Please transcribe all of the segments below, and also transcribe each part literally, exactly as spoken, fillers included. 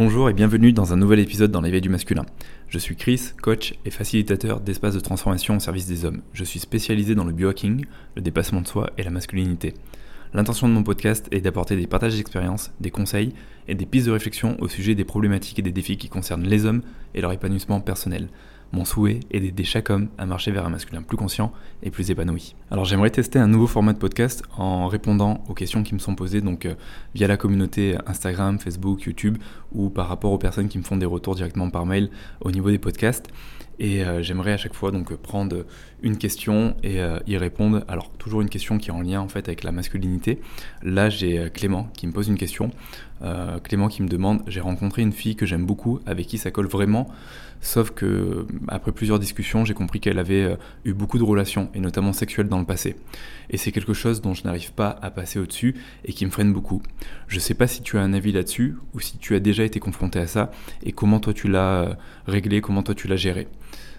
Bonjour et bienvenue dans un nouvel épisode dans l'éveil du masculin. Je suis Chris, coach et facilitateur d'espaces de transformation au service des hommes. Je suis spécialisé dans le biohacking, le dépassement de soi et la masculinité. L'intention de mon podcast est d'apporter des partages d'expériences, des conseils et des pistes de réflexion au sujet des problématiques et des défis qui concernent les hommes et leur épanouissement personnel. Mon souhait est d'aider chaque homme à marcher vers un masculin plus conscient et plus épanoui. Alors j'aimerais tester un nouveau format de podcast en répondant aux questions qui me sont posées donc euh, via la communauté Instagram, Facebook, YouTube ou par rapport aux personnes qui me font des retours directement par mail au niveau des podcasts. Et euh, j'aimerais à chaque fois donc prendre une question et euh, y répondre. Alors toujours une question qui est en lien en fait avec la masculinité. Là j'ai Clément qui me pose une question. Euh, Clément qui me demande: j'ai rencontré une fille que j'aime beaucoup, avec qui ça colle vraiment, sauf que après plusieurs discussions j'ai compris qu'elle avait euh, eu beaucoup de relations et notamment sexuelles dans le passé, et c'est quelque chose dont je n'arrive pas à passer au-dessus et qui me freine beaucoup. Je sais pas si tu as un avis là-dessus ou si tu as déjà été confronté à ça et comment toi tu l'as euh, réglé, comment toi tu l'as géré.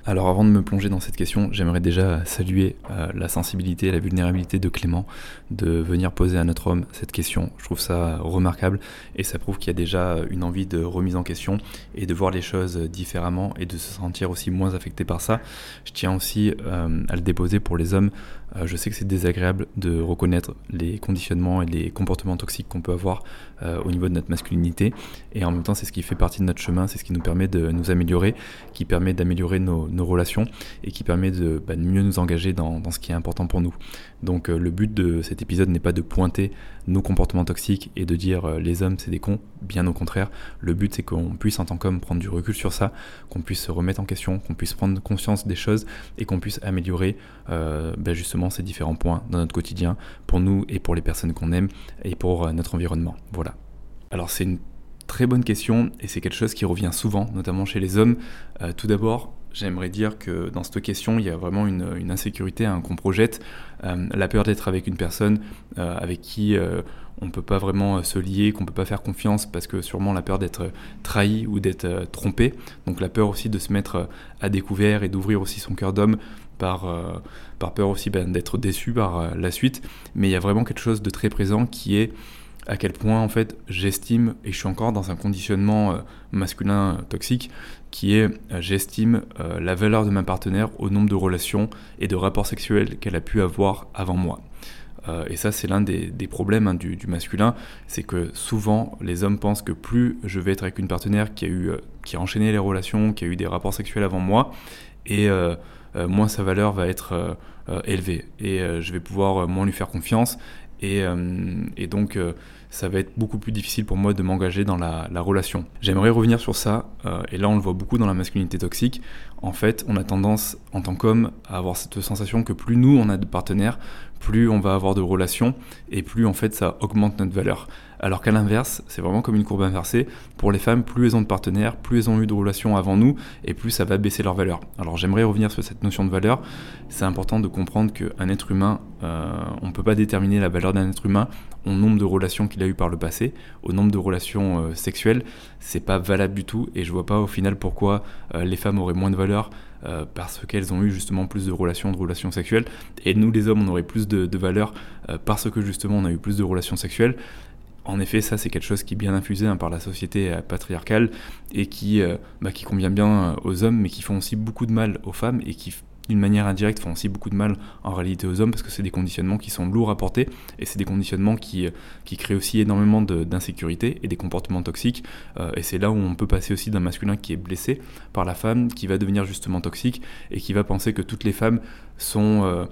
Alors avant de me plonger dans cette question, j'aimerais déjà saluer euh, la sensibilité et la vulnérabilité de Clément de venir poser à notre homme cette question. Je trouve ça remarquable et ça prouve qu'il y a déjà une envie de remise en question et de voir les choses différemment et de se sentir aussi moins affecté par ça. Je tiens aussi euh, à le déposer pour les hommes. Euh, je sais que c'est désagréable de reconnaître les conditionnements et les comportements toxiques qu'on peut avoir euh, au niveau de notre masculinité, et en même temps c'est ce qui fait partie de notre chemin, c'est ce qui nous permet de nous améliorer, qui permet d'améliorer nos nos relations et qui permet de, bah, de mieux nous engager dans, dans ce qui est important pour nous. Donc euh, le but de cet épisode n'est pas de pointer nos comportements toxiques et de dire euh, les hommes c'est des cons, bien au contraire. Le but c'est qu'on puisse en tant qu'homme prendre du recul sur ça, qu'on puisse se remettre en question, qu'on puisse prendre conscience des choses et qu'on puisse améliorer euh, bah, justement ces différents points dans notre quotidien pour nous et pour les personnes qu'on aime et pour euh, notre environnement. Voilà. Alors c'est une très bonne question et c'est quelque chose qui revient souvent, notamment chez les hommes. Euh, tout d'abord, j'aimerais dire que dans cette question, il y a vraiment une, une insécurité hein, qu'on projette, euh, la peur d'être avec une personne euh, avec qui euh, on ne peut pas vraiment se lier, qu'on ne peut pas faire confiance, parce que sûrement la peur d'être trahi ou d'être euh, trompé, donc la peur aussi de se mettre à découvert et d'ouvrir aussi son cœur d'homme par, euh, par peur aussi ben, d'être déçu par euh, la suite. Mais il y a vraiment quelque chose de très présent qui est à quel point en fait j'estime, et je suis encore dans un conditionnement euh, masculin euh, toxique, qui est euh, j'estime euh, la valeur de ma partenaire au nombre de relations et de rapports sexuels qu'elle a pu avoir avant moi. Euh, et ça c'est l'un des, des problèmes hein, du, du masculin, c'est que souvent les hommes pensent que plus je vais être avec une partenaire qui a, eu, euh, qui a enchaîné les relations, qui a eu des rapports sexuels avant moi, et euh, euh, moins sa valeur va être euh, euh, élevée, et euh, je vais pouvoir euh, moins lui faire confiance. Et, euh, et donc euh, ça va être beaucoup plus difficile pour moi de m'engager dans la, la relation. J'aimerais revenir sur ça, euh, et là on le voit beaucoup dans la masculinité toxique. En fait, on a tendance en tant qu'homme à avoir cette sensation que plus nous on a de partenaires, plus on va avoir de relations, et plus en fait ça augmente notre valeur. Alors qu'à l'inverse, c'est vraiment comme une courbe inversée. Pour les femmes, plus elles ont de partenaires, plus elles ont eu de relations avant nous, et plus ça va baisser leur valeur. Alors j'aimerais revenir sur cette notion de valeur. C'est important de comprendre qu'un être humain, euh, on ne peut pas déterminer la valeur d'un être humain au nombre de relations qu'il a eu par le passé, au nombre de relations euh, sexuelles. C'est pas valable du tout, et je vois pas au final pourquoi euh, les femmes auraient moins de valeur euh, parce qu'elles ont eu justement plus de relations, de relations sexuelles, et nous les hommes on aurait plus de, de valeur euh, parce que justement on a eu plus de relations sexuelles. En effet, ça c'est quelque chose qui est bien infusé hein, par la société euh, patriarcale et qui, euh, bah, qui convient bien euh, aux hommes, mais qui font aussi beaucoup de mal aux femmes et qui d'une manière indirecte font aussi beaucoup de mal en réalité aux hommes, parce que c'est des conditionnements qui sont lourds à porter et c'est des conditionnements qui, euh, qui créent aussi énormément de, d'insécurité et des comportements toxiques. Euh, et c'est là où on peut passer aussi d'un masculin qui est blessé par la femme, qui va devenir justement toxique et qui va penser que toutes les femmes sont... Euh,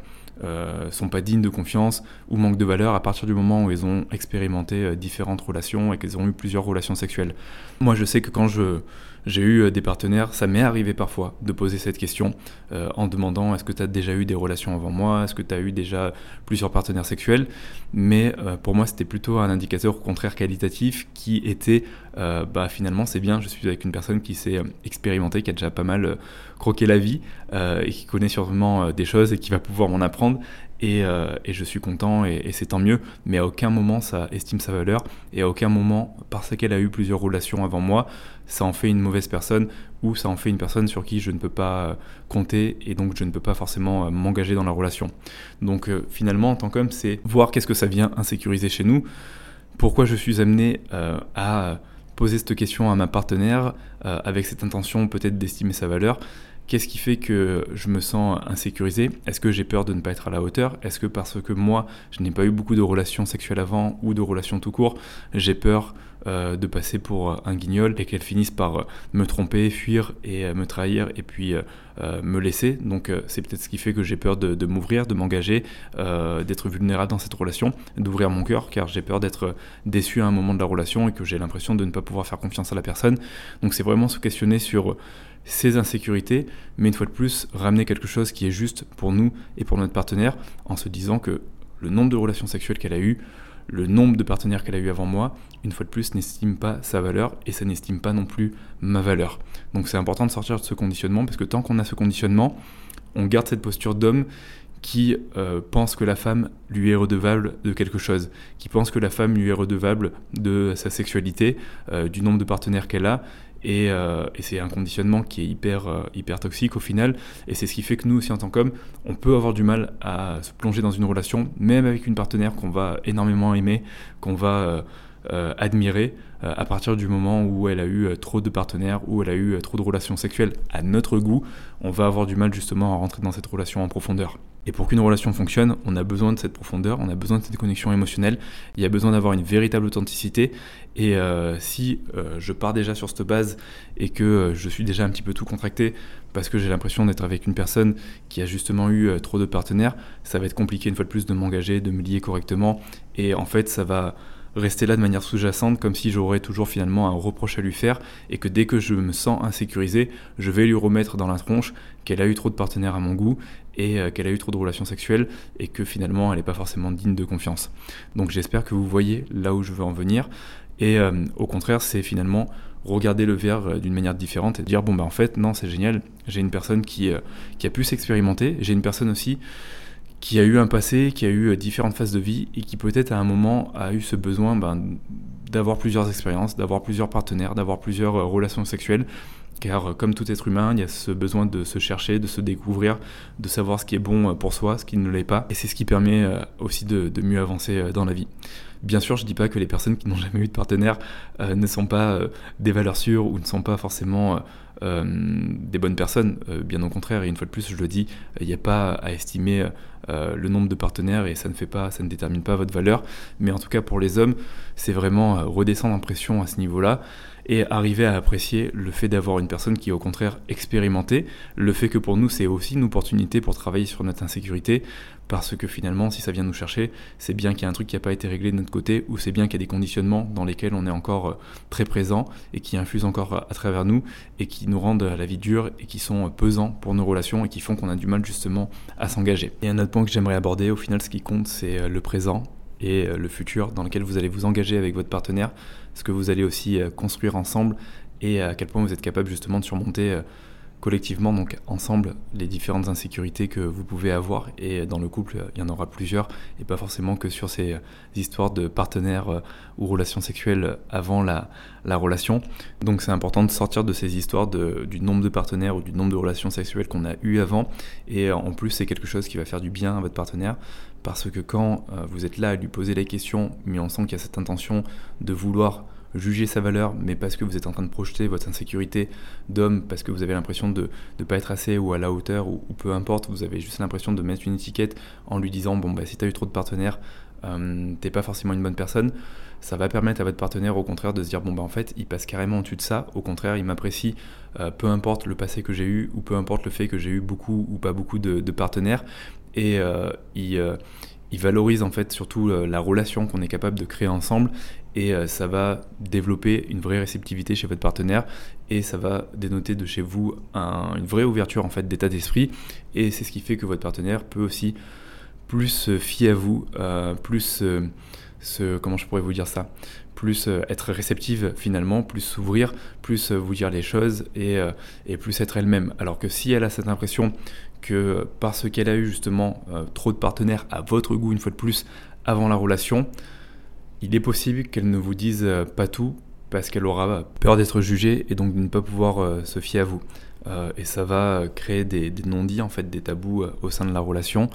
Euh, sont pas dignes de confiance ou manquent de valeur à partir du moment où elles ont expérimenté euh, différentes relations et qu'elles ont eu plusieurs relations sexuelles. Moi je sais que quand je, j'ai eu euh, des partenaires, ça m'est arrivé parfois de poser cette question euh, en demandant: est-ce que tu as déjà eu des relations avant moi, est-ce que tu as eu déjà plusieurs partenaires sexuels? Mais euh, pour moi c'était plutôt un indicateur au contraire qualitatif qui était euh, bah finalement c'est bien, je suis avec une personne qui s'est euh, expérimentée, qui a déjà pas mal euh, croqué la vie euh, et qui connaît sûrement euh, des choses et qui va pouvoir m'en apprendre. Et, euh, et je suis content et, et c'est tant mieux, mais à aucun moment ça estime sa valeur et à aucun moment, parce qu'elle a eu plusieurs relations avant moi, ça en fait une mauvaise personne ou ça en fait une personne sur qui je ne peux pas compter et donc je ne peux pas forcément m'engager dans la relation. Donc euh, finalement en tant qu'homme, c'est voir qu'est-ce que ça vient insécuriser chez nous, pourquoi je suis amené euh, à poser cette question à ma partenaire euh, avec cette intention peut-être d'estimer sa valeur. Qu'est-ce qui fait que je me sens insécurisé ? Est-ce que j'ai peur de ne pas être à la hauteur ? Est-ce que parce que moi, je n'ai pas eu beaucoup de relations sexuelles avant ou de relations tout court, j'ai peur euh, de passer pour un guignol et qu'elles finissent par euh, me tromper, fuir et euh, me trahir et puis euh, euh, me laisser ? Donc euh, c'est peut-être ce qui fait que j'ai peur de, de m'ouvrir, de m'engager, euh, d'être vulnérable dans cette relation, d'ouvrir mon cœur car j'ai peur d'être déçu à un moment de la relation et que j'ai l'impression de ne pas pouvoir faire confiance à la personne. Donc c'est vraiment se questionner sur ces insécurités, mais une fois de plus, ramener quelque chose qui est juste pour nous et pour notre partenaire, en se disant que le nombre de relations sexuelles qu'elle a eues, le nombre de partenaires qu'elle a eu avant moi, une fois de plus, n'estime pas sa valeur et ça n'estime pas non plus ma valeur. Donc c'est important de sortir de ce conditionnement, parce que tant qu'on a ce conditionnement, on garde cette posture d'homme qui euh, pense que la femme lui est redevable de quelque chose, qui pense que la femme lui est redevable de sa sexualité, euh, du nombre de partenaires qu'elle a, Et, euh, et c'est un conditionnement qui est hyper, euh, hyper toxique au final, et c'est ce qui fait que nous aussi en tant qu'hommes, on peut avoir du mal à se plonger dans une relation, même avec une partenaire qu'on va énormément aimer, qu'on va euh, euh, admirer, euh, à partir du moment où elle a eu euh, trop de partenaires, où elle a eu euh, trop de relations sexuelles à notre goût, on va avoir du mal justement à rentrer dans cette relation en profondeur. Et pour qu'une relation fonctionne, on a besoin de cette profondeur, on a besoin de cette connexion émotionnelle, il y a besoin d'avoir une véritable authenticité. Et euh, si euh, je pars déjà sur cette base et que euh, je suis déjà un petit peu tout contracté parce que j'ai l'impression d'être avec une personne qui a justement eu euh, trop de partenaires, ça va être compliqué une fois de plus de m'engager, de me lier correctement. Et en fait, ça va rester là de manière sous-jacente, comme si j'aurais toujours finalement un reproche à lui faire, et que dès que je me sens insécurisé, je vais lui remettre dans la tronche qu'elle a eu trop de partenaires à mon goût, et qu'elle a eu trop de relations sexuelles, et que finalement elle n'est pas forcément digne de confiance. Donc j'espère que vous voyez là où je veux en venir, et euh, au contraire c'est finalement regarder le verre d'une manière différente et dire bon bah en fait non c'est génial, j'ai une personne qui, euh, qui a pu s'expérimenter, j'ai une personne aussi qui a eu un passé, qui a eu différentes phases de vie et qui peut-être à un moment a eu ce besoin ben, d'avoir plusieurs expériences, d'avoir plusieurs partenaires, d'avoir plusieurs relations sexuelles, car comme tout être humain, il y a ce besoin de se chercher, de se découvrir, de savoir ce qui est bon pour soi, ce qui ne l'est pas, et c'est ce qui permet aussi de, de mieux avancer dans la vie. Bien sûr, je ne dis pas que les personnes qui n'ont jamais eu de partenaire euh, ne sont pas euh, des valeurs sûres ou ne sont pas forcément euh, euh, des bonnes personnes. Euh, bien au contraire, et une fois de plus, je le dis, il euh, n'y a pas à estimer euh, le nombre de partenaires et ça ne fait pas, ça ne détermine pas votre valeur. Mais en tout cas, pour les hommes, c'est vraiment euh, redescendre en pression à ce niveau-là et arriver à apprécier le fait d'avoir une personne qui est au contraire expérimentée, le fait que pour nous, c'est aussi une opportunité pour travailler sur notre insécurité, parce que finalement, si ça vient nous chercher, c'est bien qu'il y a un truc qui n'a pas été réglé de notre côté, ou c'est bien qu'il y a des conditionnements dans lesquels on est encore très présent et qui infusent encore à travers nous et qui nous rendent la vie dure et qui sont pesants pour nos relations et qui font qu'on a du mal justement à s'engager. Et un autre point que j'aimerais aborder, au final, ce qui compte, c'est le présent et le futur dans lequel vous allez vous engager avec votre partenaire, ce que vous allez aussi construire ensemble et à quel point vous êtes capable justement de surmonter collectivement, donc ensemble, les différentes insécurités que vous pouvez avoir. Et dans le couple, il y en aura plusieurs, et pas forcément que sur ces histoires de partenaires ou relations sexuelles avant la, la relation. Donc c'est important de sortir de ces histoires de, du nombre de partenaires ou du nombre de relations sexuelles qu'on a eues avant, et en plus c'est quelque chose qui va faire du bien à votre partenaire, parce que quand vous êtes là à lui poser les questions, mais on sent qu'il y a cette intention de vouloir juger sa valeur, mais parce que vous êtes en train de projeter votre insécurité d'homme, parce que vous avez l'impression de ne pas être assez ou à la hauteur, ou, ou peu importe, vous avez juste l'impression de mettre une étiquette en lui disant « bon bah si t'as eu trop de partenaires, euh, t'es pas forcément une bonne personne », ça va permettre à votre partenaire au contraire de se dire « bon bah en fait, il passe carrément au-dessus de ça, au contraire, il m'apprécie, euh, peu importe le passé que j'ai eu, ou peu importe le fait que j'ai eu beaucoup ou pas beaucoup de, de partenaires, et euh, il... Euh, Il valorise en fait surtout la relation qu'on est capable de créer ensemble, et ça va développer une vraie réceptivité chez votre partenaire et ça va dénoter de chez vous un, une vraie ouverture en fait d'état d'esprit, et c'est ce qui fait que votre partenaire peut aussi plus se fier à vous, euh, plus euh, se, comment je pourrais vous dire ça, plus euh, être réceptive finalement, plus s'ouvrir, plus euh, vous dire les choses et, euh, et plus être elle-même. Alors que si elle a cette impression que parce qu'elle a eu justement euh, trop de partenaires à votre goût une fois de plus avant la relation, il est possible qu'elle ne vous dise euh, pas tout parce qu'elle aura peur d'être jugée et donc de ne pas pouvoir euh, se fier à vous. Euh, et ça va créer des, des non-dits en fait, des tabous euh, au sein de la relation.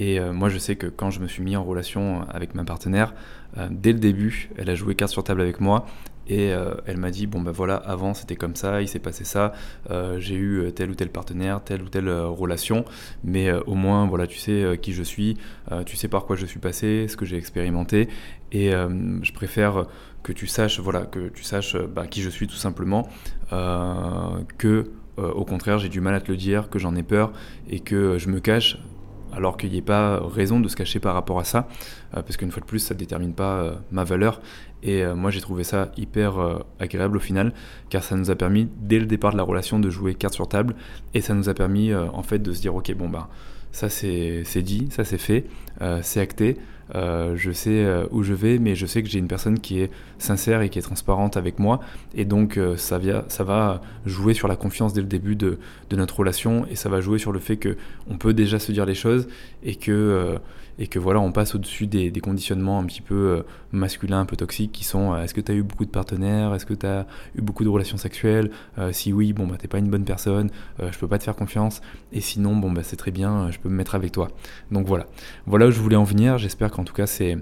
Et euh, moi, je sais que quand je me suis mis en relation avec ma partenaire, euh, dès le début, elle a joué carte sur table avec moi. Et euh, elle m'a dit, bon ben voilà, avant c'était comme ça, il s'est passé ça, euh, j'ai eu tel ou tel partenaire, telle ou telle euh, relation, mais euh, au moins, voilà, tu sais euh, qui je suis, euh, tu sais par quoi je suis passé, ce que j'ai expérimenté, et euh, je préfère que tu saches, voilà, que tu saches bah, qui je suis tout simplement, euh, que euh, au contraire j'ai du mal à te le dire, que j'en ai peur, et que je me cache, alors qu'il n'y ait pas raison de se cacher par rapport à ça, euh, parce qu'une fois de plus, ça ne détermine pas euh, ma valeur. Et euh, moi, j'ai trouvé ça hyper euh, agréable au final, car ça nous a permis, dès le départ de la relation, de jouer carte sur table, et ça nous a permis, euh, en fait, de se dire, ok, bon, bah, ça c'est, c'est dit, ça c'est fait, euh, c'est acté, euh, je sais euh, où je vais, mais je sais que j'ai une personne qui est sincère et qui est transparente avec moi, et donc euh, ça, via, ça va jouer sur la confiance dès le début de, de notre relation, et ça va jouer sur le fait qu'on peut déjà se dire les choses, et que, euh, et que voilà, on passe au-dessus des, des conditionnements un petit peu euh, masculins, un peu toxiques, qui sont euh, est-ce que tu as eu beaucoup de partenaires, est-ce que tu as eu beaucoup de relations sexuelles, euh, si oui, bon bah t'es pas une bonne personne, euh, je peux pas te faire confiance, et sinon, bon bah c'est très bien, euh, je peux me mettre avec toi. Donc voilà. Voilà où je voulais en venir. J'espère qu'en tout cas c'est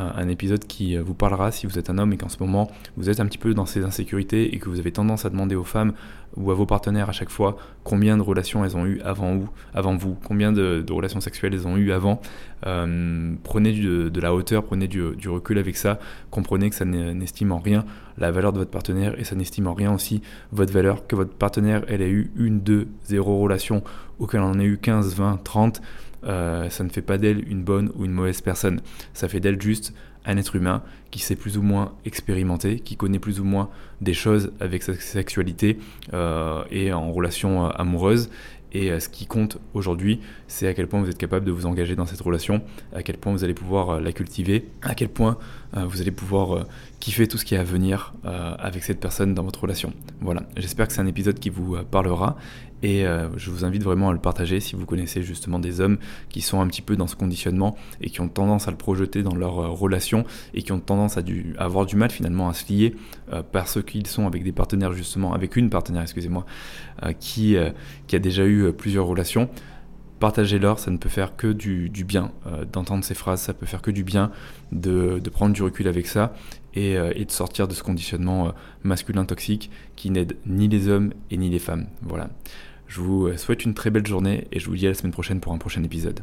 un épisode qui vous parlera si vous êtes un homme et qu'en ce moment vous êtes un petit peu dans ces insécurités et que vous avez tendance à demander aux femmes ou à vos partenaires à chaque fois combien de relations elles ont eu avant, ou, avant vous, combien de, de relations sexuelles elles ont eu avant. Euh, prenez du, de la hauteur, prenez du, du recul avec ça, comprenez que ça n'estime en rien la valeur de votre partenaire et ça n'estime en rien aussi votre valeur, que votre partenaire elle ait eu une, deux, zéro relations ou qu'elle en ait eu quinze, vingt, trente. Euh, ça ne fait pas d'elle une bonne ou une mauvaise personne, ça fait d'elle juste un être humain qui sait plus ou moins expérimenter, qui connaît plus ou moins des choses avec sa sexualité euh, et en relation euh, amoureuse. Et euh, ce qui compte aujourd'hui, c'est à quel point vous êtes capable de vous engager dans cette relation, à quel point vous allez pouvoir euh, la cultiver, à quel point euh, vous allez pouvoir euh, kiffer tout ce qui est à venir euh, avec cette personne dans votre relation. Voilà, j'espère que c'est un épisode qui vous euh, parlera. Et euh, je vous invite vraiment à le partager si vous connaissez justement des hommes qui sont un petit peu dans ce conditionnement et qui ont tendance à le projeter dans leur euh, relation et qui ont tendance à, du, à avoir du mal finalement à se lier euh, parce qu'ils sont avec des partenaires justement, avec une partenaire, excusez-moi, euh, qui, euh, qui a déjà eu euh, plusieurs relations. Partagez-leur, ça ne peut faire que du, du bien euh, d'entendre ces phrases, ça peut faire que du bien de, de prendre du recul avec ça et, euh, et de sortir de ce conditionnement euh, masculin toxique qui n'aide ni les hommes et ni les femmes. Voilà. Je vous souhaite une très belle journée et je vous dis à la semaine prochaine pour un prochain épisode.